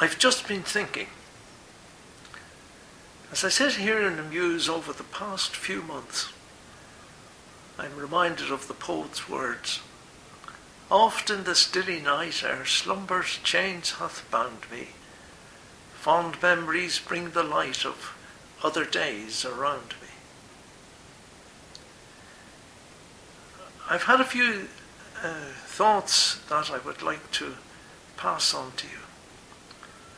I've just been thinking, as I sit here and muse over the past few months, I'm reminded of the poet's words, "Oft in this dilly night our slumber's chains hath bound me, fond memories bring the light of other days around me." I've had a few thoughts that I would like to pass on to you.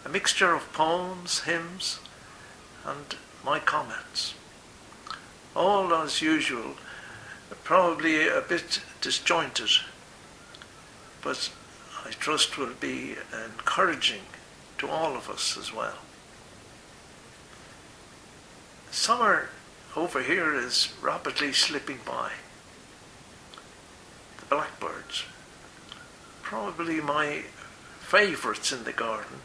A mixture of poems, hymns, and my comments. All as usual, probably a bit disjointed, but I trust will be encouraging to all of us as well. Summer over here is rapidly slipping by. The blackbirds, probably my favourites in the garden,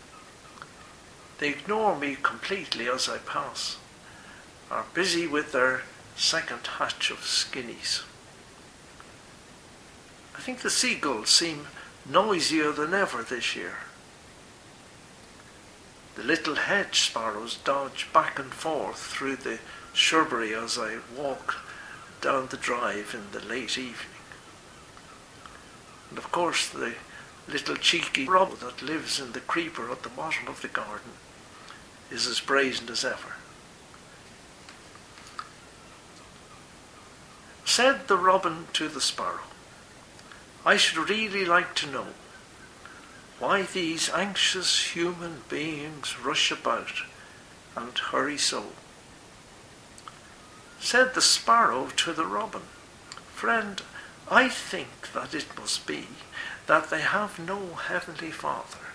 they ignore me completely as I pass, are busy with their second hatch of skinnies. I think the seagulls seem noisier than ever this year. The little hedge sparrows dodge back and forth through the shrubbery as I walk down the drive in the late evening. And of course the little cheeky robin that lives in the creeper at the bottom of the garden is as brazen as ever. Said the robin to the sparrow, "I should really like to know why these anxious human beings rush about and hurry so." Said the sparrow to the robin, "Friend, I think that it must be that they have no heavenly Father,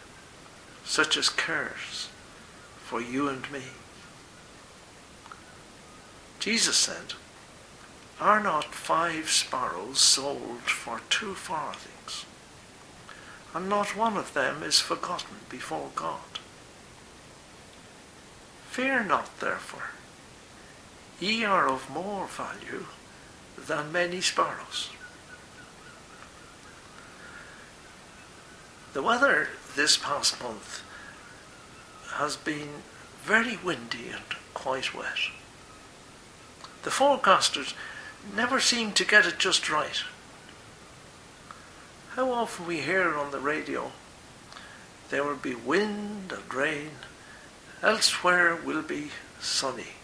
such as cares for you and me." Jesus said, "Are not 5 sparrows sold for 2 farthings? And not one of them is forgotten before God. Fear not, therefore, ye are of more value than many sparrows." The weather this past month has been very windy and quite wet. The forecasters never seem to get it just right. How often we hear on the radio, "There will be wind and rain, elsewhere will be sunny."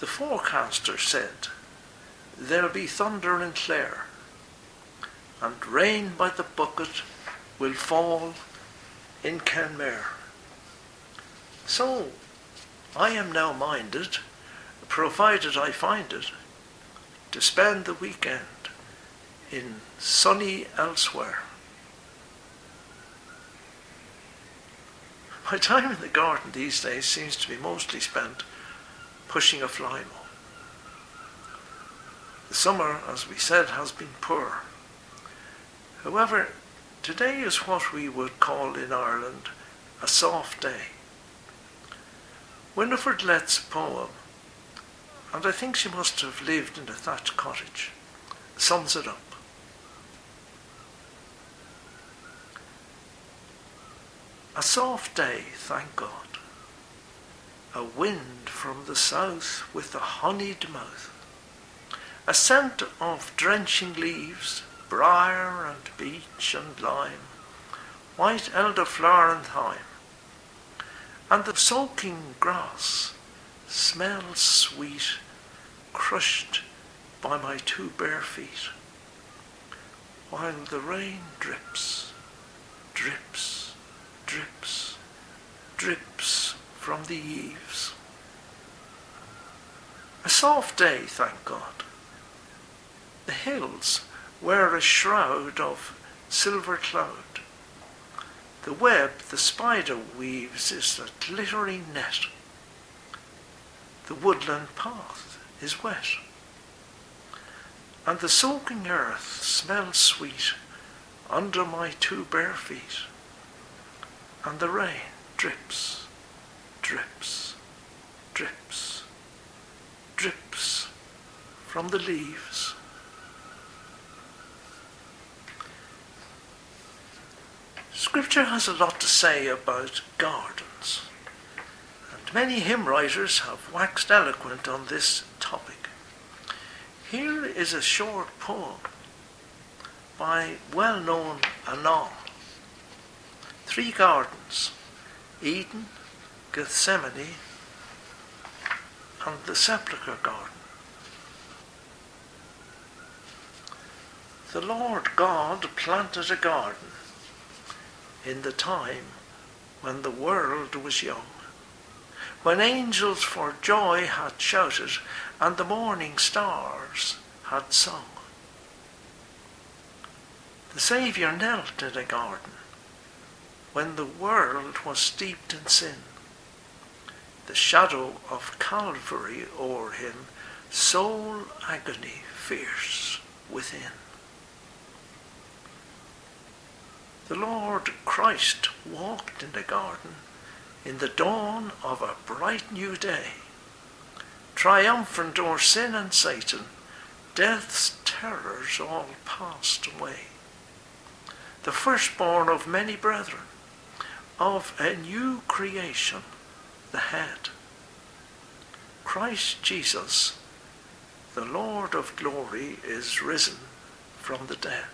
The forecaster said, "There'll be thunder and glare, and rain by the bucket will fall in Kenmare." So I am now minded, provided I find it, to spend the weekend in sunny elsewhere. My time in the garden these days seems to be mostly spent pushing a fly mower. The summer, as we said, has been poor. However, today is what we would call in Ireland a soft day. Winifred Letts' poem, and I think she must have lived in a thatched cottage, sums it up. "A soft day, thank God, a wind from the south with a honeyed mouth, a scent of drenching leaves, briar and beech and lime, white elderflower and thyme, and the soaking grass smells sweet, crushed by my 2 bare feet, while the rain drips, drips, drips, drips from the eaves. A soft day, thank God. The hills wear a shroud of silver cloud. The web the spider weaves is a glittering net. The woodland path is wet, and the soaking earth smells sweet under my 2 bare feet, and the rain drips, drips, drips, drips from the leaves." Scripture has a lot to say about gardens, and many hymn writers have waxed eloquent on this topic. Here is a short poem by well-known Anon. Three gardens: Eden, Gethsemane, and the Sepulchre garden. The Lord God planted a garden in the time when the world was young, when angels for joy had shouted and the morning stars had sung. The Saviour knelt in a garden when the world was steeped in sin. The shadow of Calvary o'er him, soul agony fierce within. The Lord Christ walked in the garden in the dawn of a bright new day, triumphant o'er sin and Satan, death's terrors all passed away. The firstborn of many brethren, of a new creation, the head. Christ Jesus, the Lord of glory, is risen from the dead.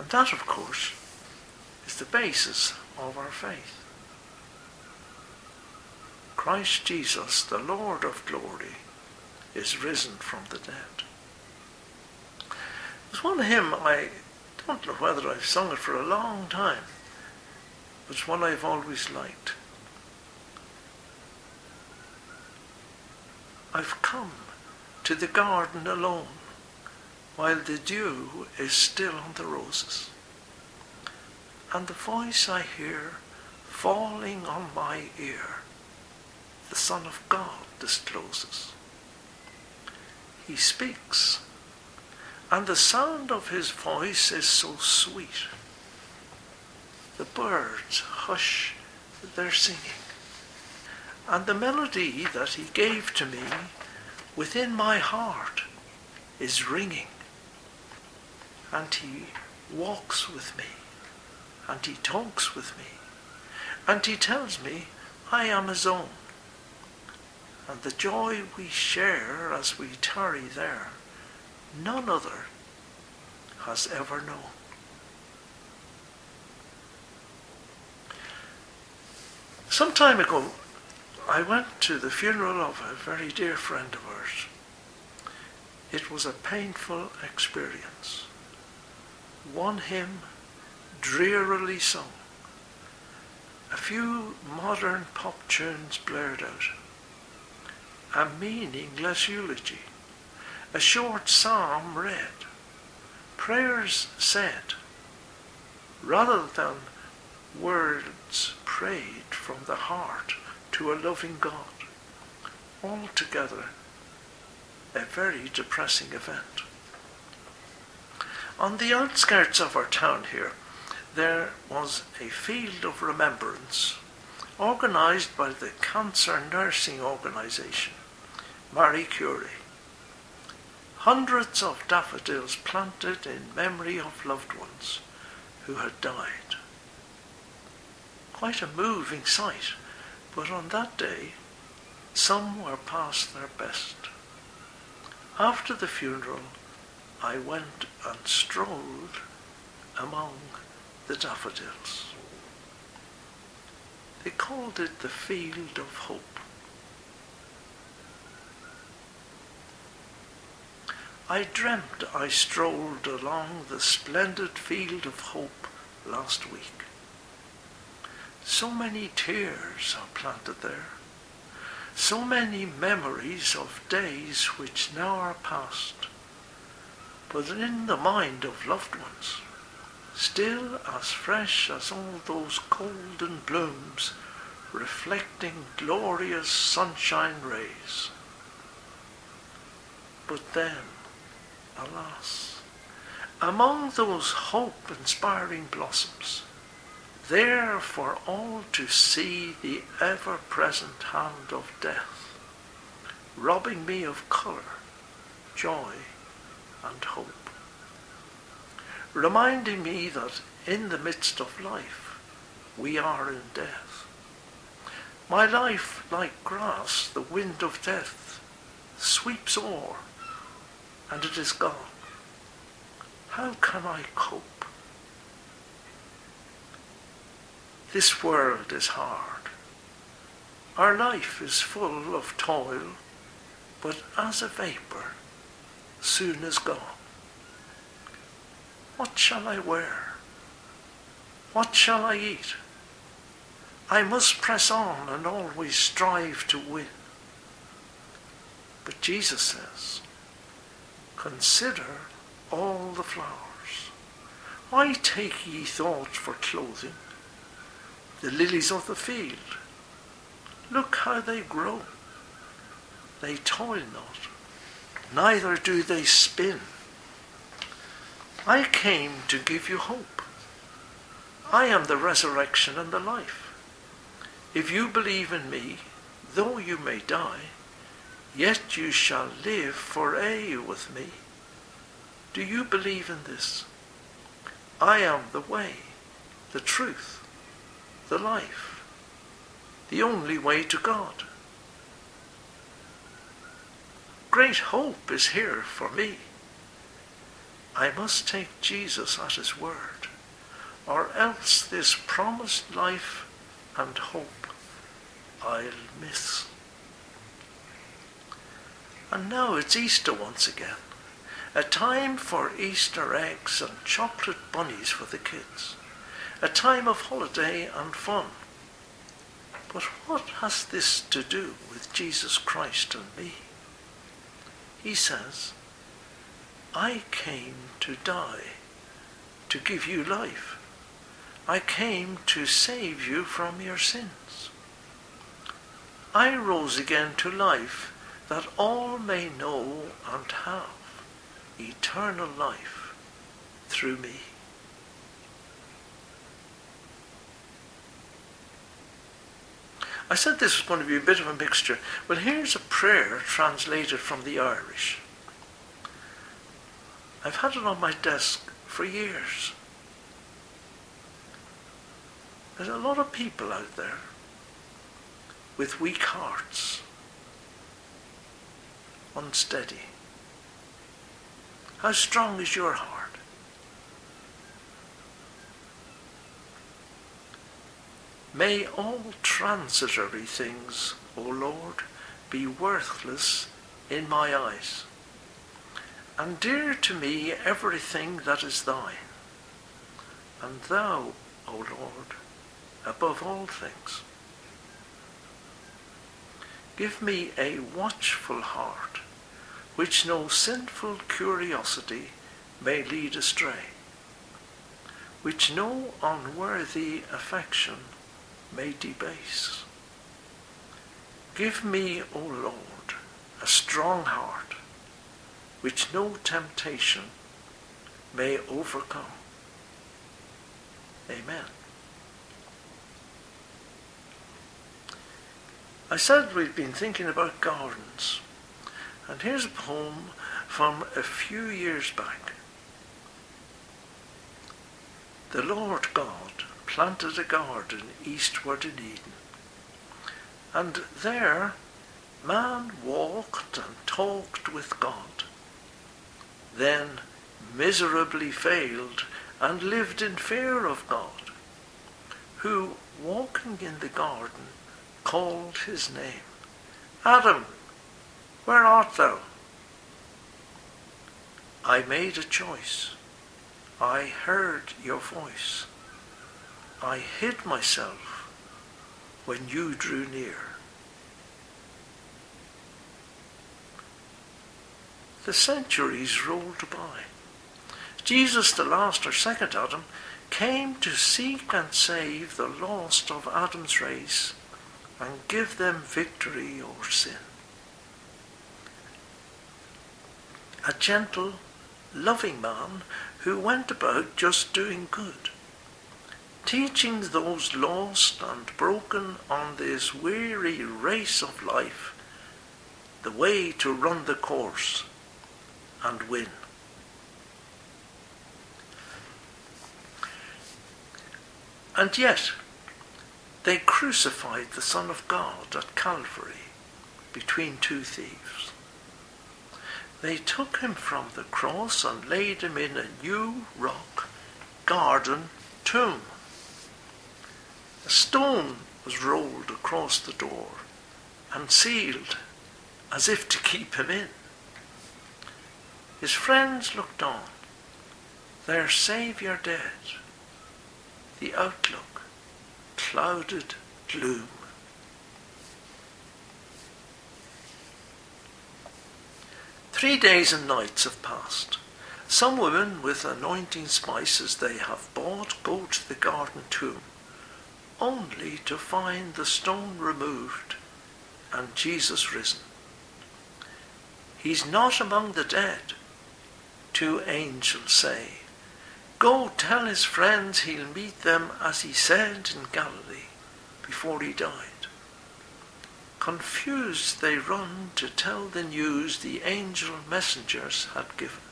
And that, of course, is the basis of our faith. Christ Jesus, the Lord of glory, is risen from the dead. There's one hymn, I don't know whether I've sung it for a long time, it's one I've always liked. I've come to the garden alone while the dew is still on the roses, and the voice I hear falling on my ear the Son of God discloses. He speaks, and the sound of his voice is so sweet. The birds hush their singing, and the melody that he gave to me within my heart is ringing. And he walks with me, and he talks with me, and he tells me I am his own. And the joy we share as we tarry there, none other has ever known. Some time ago, I went to the funeral of a very dear friend of ours. It was a painful experience. One hymn drearily sung. A few modern pop tunes blared out. A meaningless eulogy. A short psalm read. Prayers said, rather than words prayed from the heart to a loving God. Altogether, a very depressing event. On the outskirts of our town here, there was a field of remembrance organised by the cancer nursing organisation, Marie Curie. Hundreds of daffodils planted in memory of loved ones who had died. Quite a moving sight, but on that day, some were past their best. After the funeral, I went and strolled among the daffodils. They called it the Field of Hope. I dreamt I strolled along the splendid Field of Hope last week. So many tears are planted there, so many memories of days which now are past, but in the mind of loved ones, still as fresh as all those golden blooms reflecting glorious sunshine rays. But then, alas, among those hope-inspiring blossoms, there for all to see the ever-present hand of death, robbing me of colour, joy, and hope. reminding me that in the midst of life, we are in death. My life, like grass, the wind of death sweeps o'er, and it is gone. How can I cope? This world is hard. Our life is full of toil, but as a vapour, soon is gone. What shall I wear? What shall I eat? I must press on and always strive to win. But Jesus says, "Consider all the flowers. Why take ye thought for clothing? The lilies of the field, look how they grow. They toil not, neither do they spin. I came to give you hope. I am the resurrection and the life. If you believe in me, though you may die, yet you shall live for aye with me. Do you believe in this? I am the way, the truth, the life, the only way to God." Great hope is here for me. I must take Jesus at his word, or else this promised life and hope I'll miss. And now it's Easter once again, a time for Easter eggs and chocolate bunnies for the kids. A time of holiday and fun. But what has this to do with Jesus Christ and me? He says, "I came to die, to give you life. I came to save you from your sins. I rose again to life that all may know and have eternal life through me." I said this was going to be a bit of a mixture. Well, here's a prayer translated from the Irish. I've had it on my desk for years. There's a lot of people out there with weak hearts, unsteady. How strong is your heart? May all transitory things, O Lord, be worthless in my eyes, and dear to me everything that is thine. And thou, O Lord, above all things. Give me a watchful heart, which no sinful curiosity may lead astray, which no unworthy affection may debase. Give me, O Lord, a strong heart, which no temptation may overcome. Amen. I said we've been thinking about gardens, and here's a poem from a few years back. The Lord God planted a garden eastward in Eden, and there man walked and talked with God, then miserably failed and lived in fear of God, who, walking in the garden, called his name, "Adam, where art thou?" I made a choice. I heard your voice. I hid myself when you drew near. The centuries rolled by. Jesus, the last or second Adam, came to seek and save the lost of Adam's race and give them victory over sin. A gentle, loving man who went about just doing good, teaching those lost and broken on this weary race of life the way to run the course and win. And yet, they crucified the Son of God at Calvary between two thieves. They took him from the cross and laid him in a new rock garden tomb. A stone was rolled across the door and sealed as if to keep him in. His friends looked on, their Saviour dead, the outlook clouded gloom. Three days and nights have passed. Some women with anointing spices they have bought go to the garden tomb, only to find the stone removed and Jesus risen. He's not among the dead. Two angels say, "Go tell his friends he'll meet them as he said in Galilee before he died." Confused, they run to tell the news the angel messengers had given.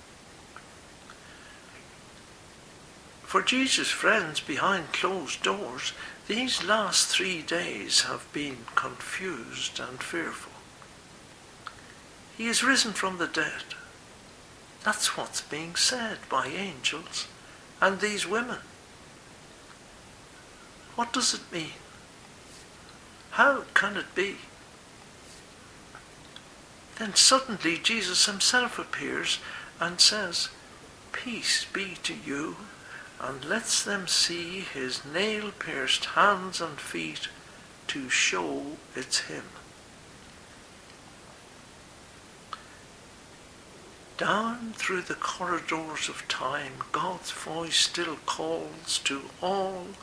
For Jesus' friends behind closed doors, these last 3 days have been confused and fearful. He is risen from the dead. That's what's being said by angels and these women. What does it mean? How can it be? Then suddenly Jesus himself appears and says, "Peace be to you," and lets them see his nail-pierced hands and feet to show it's him. Down through the corridors of time, God's voice still calls to all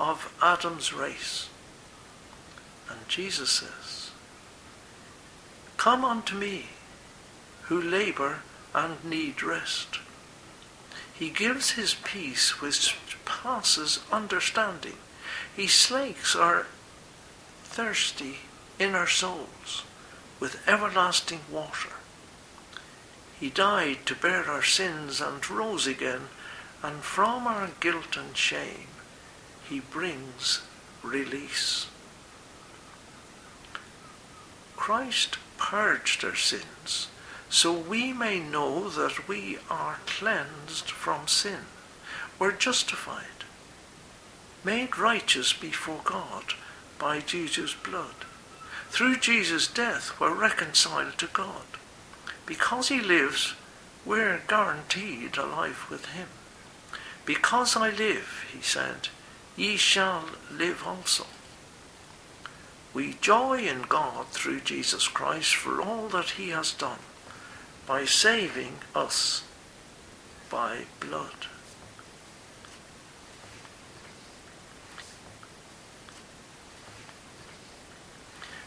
of Adam's race. And Jesus says, "Come unto me, who labour and need rest." He gives his peace which passes understanding. He slakes our thirsty inner souls with everlasting water. He died to bear our sins and rose again, and from our guilt and shame he brings release. Christ purged our sins so we may know that we are cleansed from sin. We're justified, made righteous before God by Jesus' blood. Through Jesus' death we're reconciled to God. Because he lives, we're guaranteed a life with him. "Because I live," he said, "ye shall live also." We joy in God through Jesus Christ for all that he has done by saving us by blood.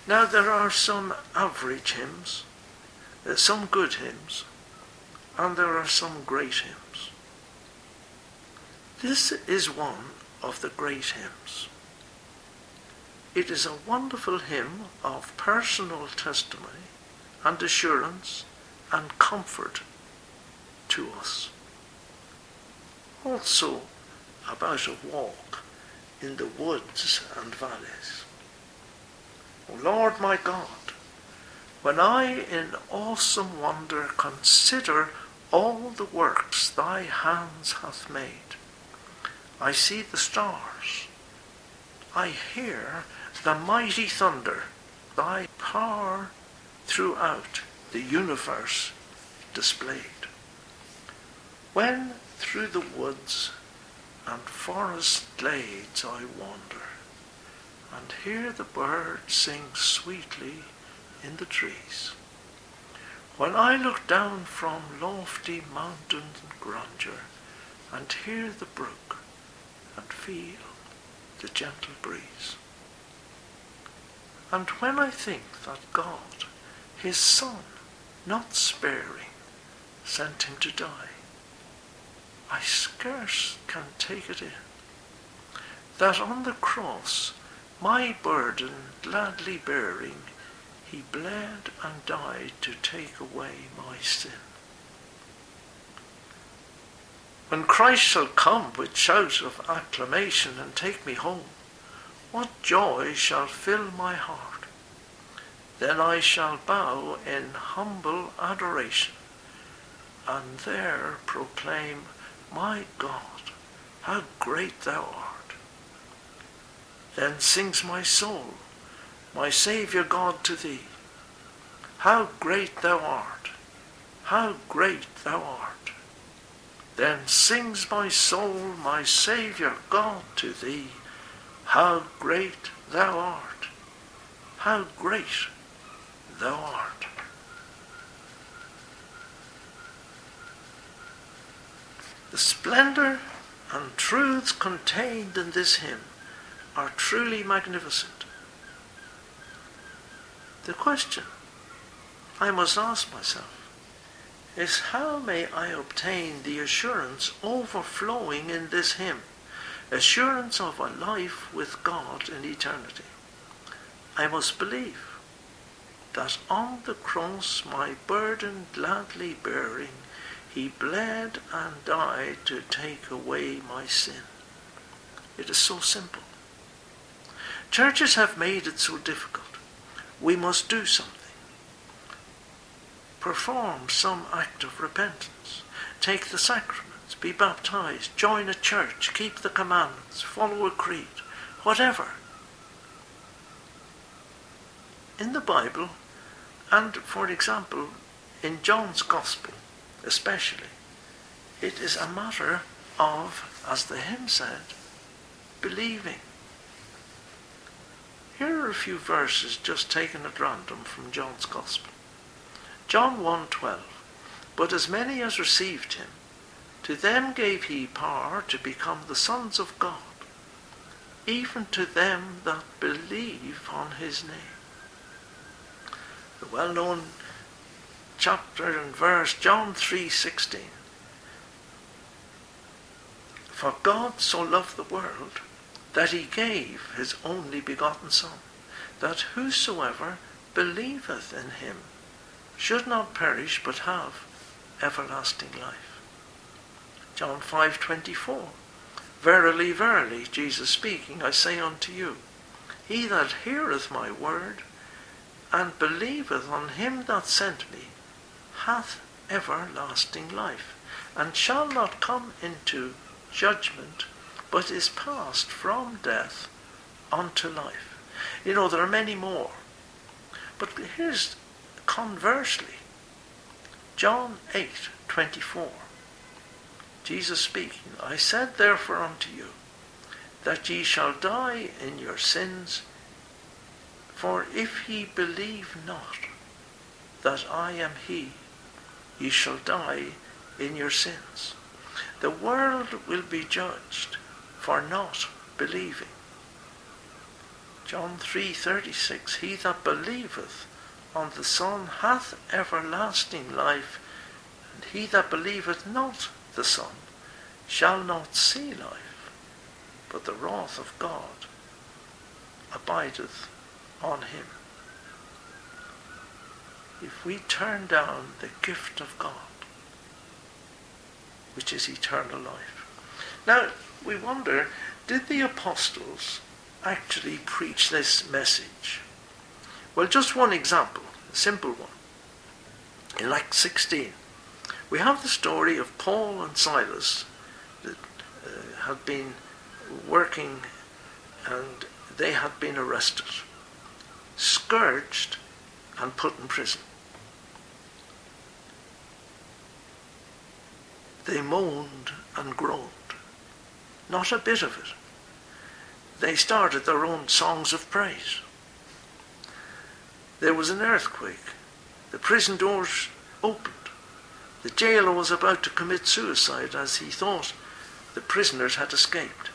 Now there are some average hymns. There's some good hymns, and there are some great hymns. This is one of the great hymns. It is a wonderful hymn of personal testimony and assurance and comfort to us. Also about a walk in the woods and valleys. "O Lord my God, when I in awesome wonder consider all the works thy hands hath made, I see the stars, I hear the mighty thunder, thy power throughout the universe displayed. When through the woods and forest glades I wander, and hear the birds sing sweetly in the trees. When I look down from lofty mountain grandeur and hear the brook and feel the gentle breeze. And when I think that God, his Son, not sparing, sent him to die, I scarce can take it in, that on the cross my burden gladly bearing, he bled and died to take away my sin. When Christ shall come with shouts of acclamation and take me home, what joy shall fill my heart? Then I shall bow in humble adoration and there proclaim, my God, how great thou art. Then sings my soul, my Saviour God, to thee. How great thou art, how great thou art. Then sings my soul, my Saviour God, to thee. How great thou art, how great thou art. The splendour and truths contained in this hymn are truly magnificent. The question I must ask myself is, how may I obtain the assurance overflowing in this hymn, assurance of a life with God in eternity? I must believe that on the cross, my burden gladly bearing, he bled and died to take away my sin. It is so simple. Churches have made it so difficult. We must do something. Perform some act of repentance. Take the sacraments. Be baptized. Join a church. Keep the commandments. Follow a creed. Whatever. In the Bible, and for example, in John's Gospel, especially, it is a matter of, as the hymn said, believing. Here are a few verses just taken at random from John's Gospel. John 1:12, but as many as received him, to them gave he power to become the sons of God, even to them that believe on his name. The well-known chapter and verse, John 3:16. For God so loved the world that he gave his only begotten Son, that whosoever believeth in him should not perish but have everlasting life. John 5:24. Verily, verily, Jesus speaking, I say unto you, he that heareth my word and believeth on him that sent me hath everlasting life, and shall not come into judgment, but is passed from death unto life. You know, there are many more. But here's, conversely, John 8:24. Jesus speaking, I said therefore unto you, that ye shall die in your sins, for if ye believe not that I am he, ye shall die in your sins. The world will be judged for not believing. John 3:36, he that believeth on the Son hath everlasting life, and he that believeth not the Son shall not see life, but the wrath of God abideth on him. If we turn down the gift of God, which is eternal life. Now, we wonder, did the apostles actually preach this message? Well, just one example, a simple one. In Acts 16, we have the story of Paul and Silas that had been working, and they had been arrested, scourged, and put in prison. They moaned and groaned. Not a bit of it. They started their own songs of praise. There was an earthquake. The prison doors opened. The jailer was about to commit suicide as he thought the prisoners had escaped.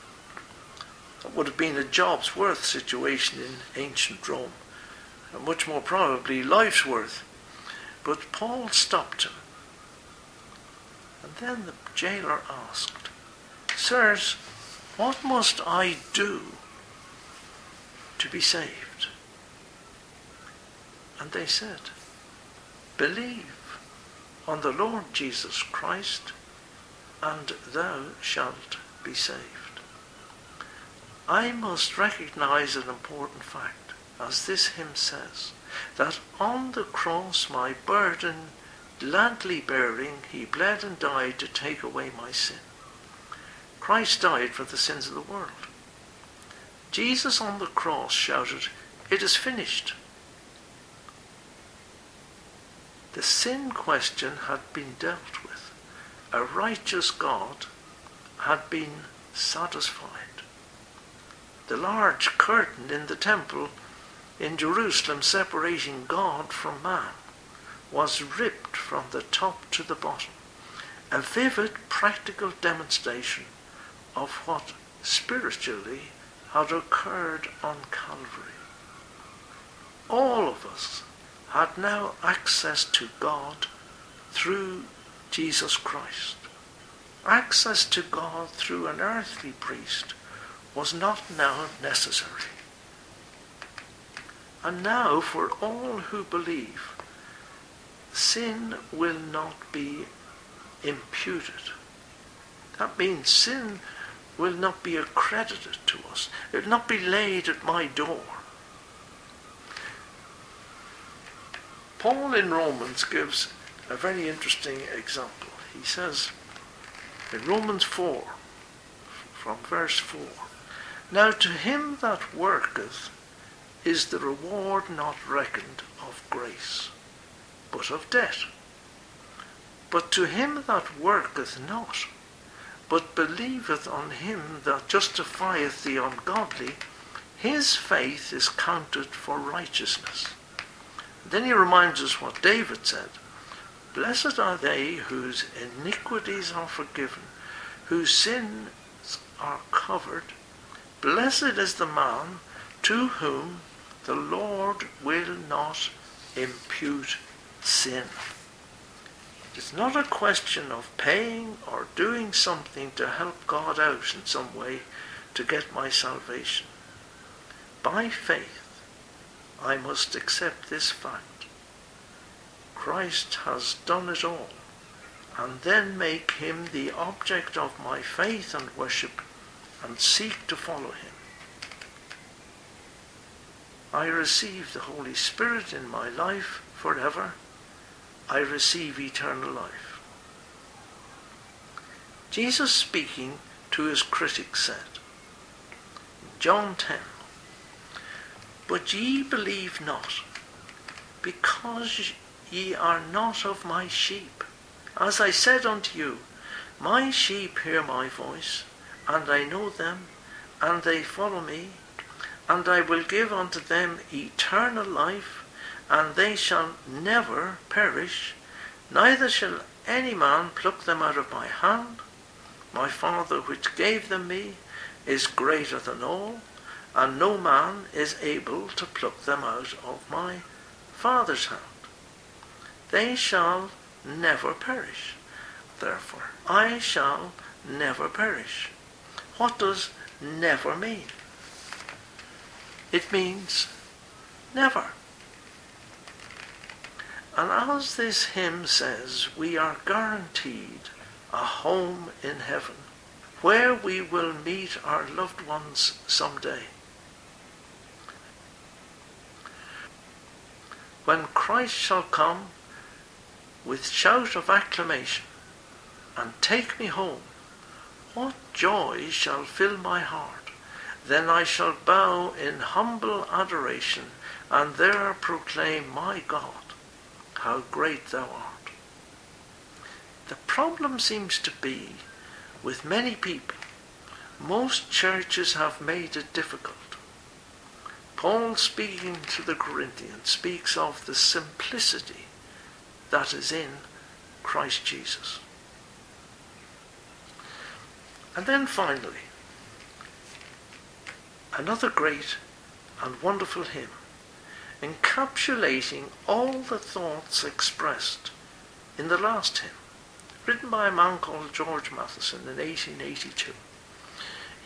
That would have been a job's worth situation in ancient Rome, and much more probably life's worth. But Paul stopped him. And then the jailer asked, Sirs, what must I do to be saved? And they said, believe on the Lord Jesus Christ, and thou shalt be saved. I must recognize an important fact, as this hymn says, that on the cross my burden gladly bearing, he bled and died to take away my sin. Christ died for the sins of the world. Jesus on the cross shouted, "It is finished." The sin question had been dealt with. A righteous God had been satisfied. The large curtain in the temple in Jerusalem separating God from man was ripped from the top to the bottom, a vivid practical demonstration of what spiritually had occurred on Calvary. All of us had now access to God through Jesus Christ. Access to God through an earthly priest was not now necessary. And now for all who believe, sin will not be imputed. That means sin will not be accredited to us. It will not be laid at my door. Paul in Romans gives a very interesting example. He says in Romans 4, from verse 4, "Now to him that worketh is the reward not reckoned of grace, but of debt. But to him that worketh not, but believeth on him that justifieth the ungodly, his faith is counted for righteousness." Then he reminds us what David said, "Blessed are they whose iniquities are forgiven, whose sins are covered. Blessed is the man to whom the Lord will not impute sin." It's not a question of paying or doing something to help God out in some way to get my salvation. By faith, I must accept this fact. Christ has done it all, and then make him the object of my faith and worship and seek to follow him. I receive the Holy Spirit in my life forever. I receive eternal life. Jesus, speaking to his critics, said, John 10, "But ye believe not, because ye are not of my sheep. As I said unto you, my sheep hear my voice, and I know them, and they follow me, and I will give unto them eternal life, and they shall never perish, neither shall any man pluck them out of my hand. My Father which gave them me is greater than all, and no man is able to pluck them out of my Father's hand. They shall never perish. Therefore, I shall never perish." What does never mean? It means never. And as this hymn says, we are guaranteed a home in heaven where we will meet our loved ones someday. When Christ shall come with shout of acclamation and take me home, what joy shall fill my heart? Then I shall bow in humble adoration and there proclaim, "My God, how great thou art." The problem seems to be with many people. Most churches have made it difficult. Paul, speaking to the Corinthians, speaks of the simplicity that is in Christ Jesus. And then finally, another great and wonderful hymn, encapsulating all the thoughts expressed in the last hymn, written by a man called George Matheson in 1882.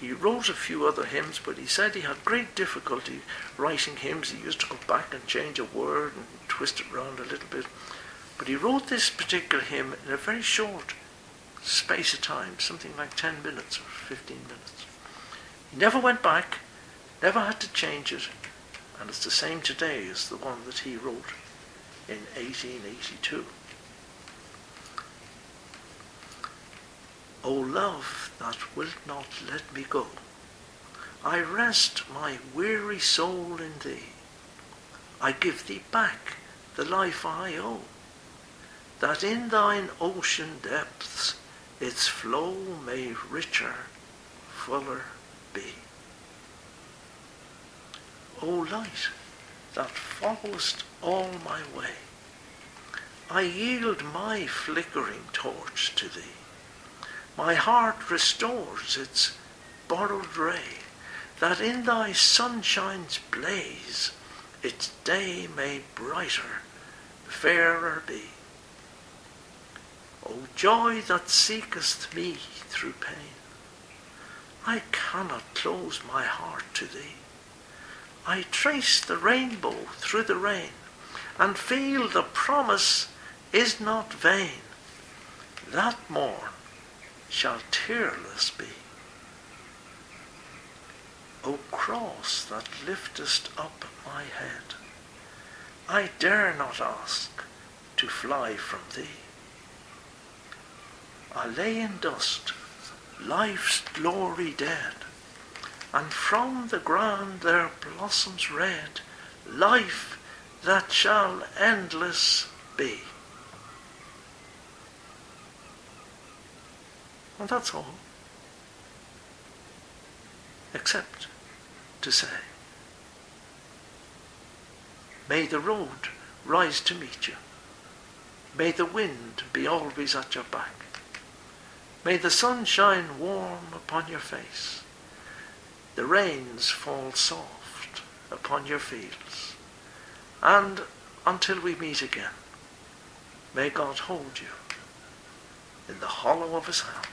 He wrote a few other hymns, but he said he had great difficulty writing hymns. He used to go back and change a word and twist it around a little bit. But he wrote this particular hymn in a very short space of time, something like 10 minutes or 15 minutes. He never went back, never had to change it, and it's the same today as the one that he wrote in 1882. O love that wilt not let me go, I rest my weary soul in thee. I give thee back the life I owe, that in thine ocean depths its flow may richer, fuller be. O light that followest all my way, I yield my flickering torch to thee. My heart restores its borrowed ray, that in thy sunshine's blaze its day may brighter, fairer be. O joy that seekest me through pain, I cannot close my heart to thee. I trace the rainbow through the rain, and feel the promise is not vain. That morn shall tearless be. O cross that liftest up my head, I dare not ask to fly from thee. I lay in dust, life's glory dead, and from the ground there blossoms red life that shall endless be. And that's all, except to say, may the road rise to meet you. May the wind be always at your back. May the sun shine warm upon your face, the rains fall soft upon your fields, and until we meet again, may God hold you in the hollow of his hand.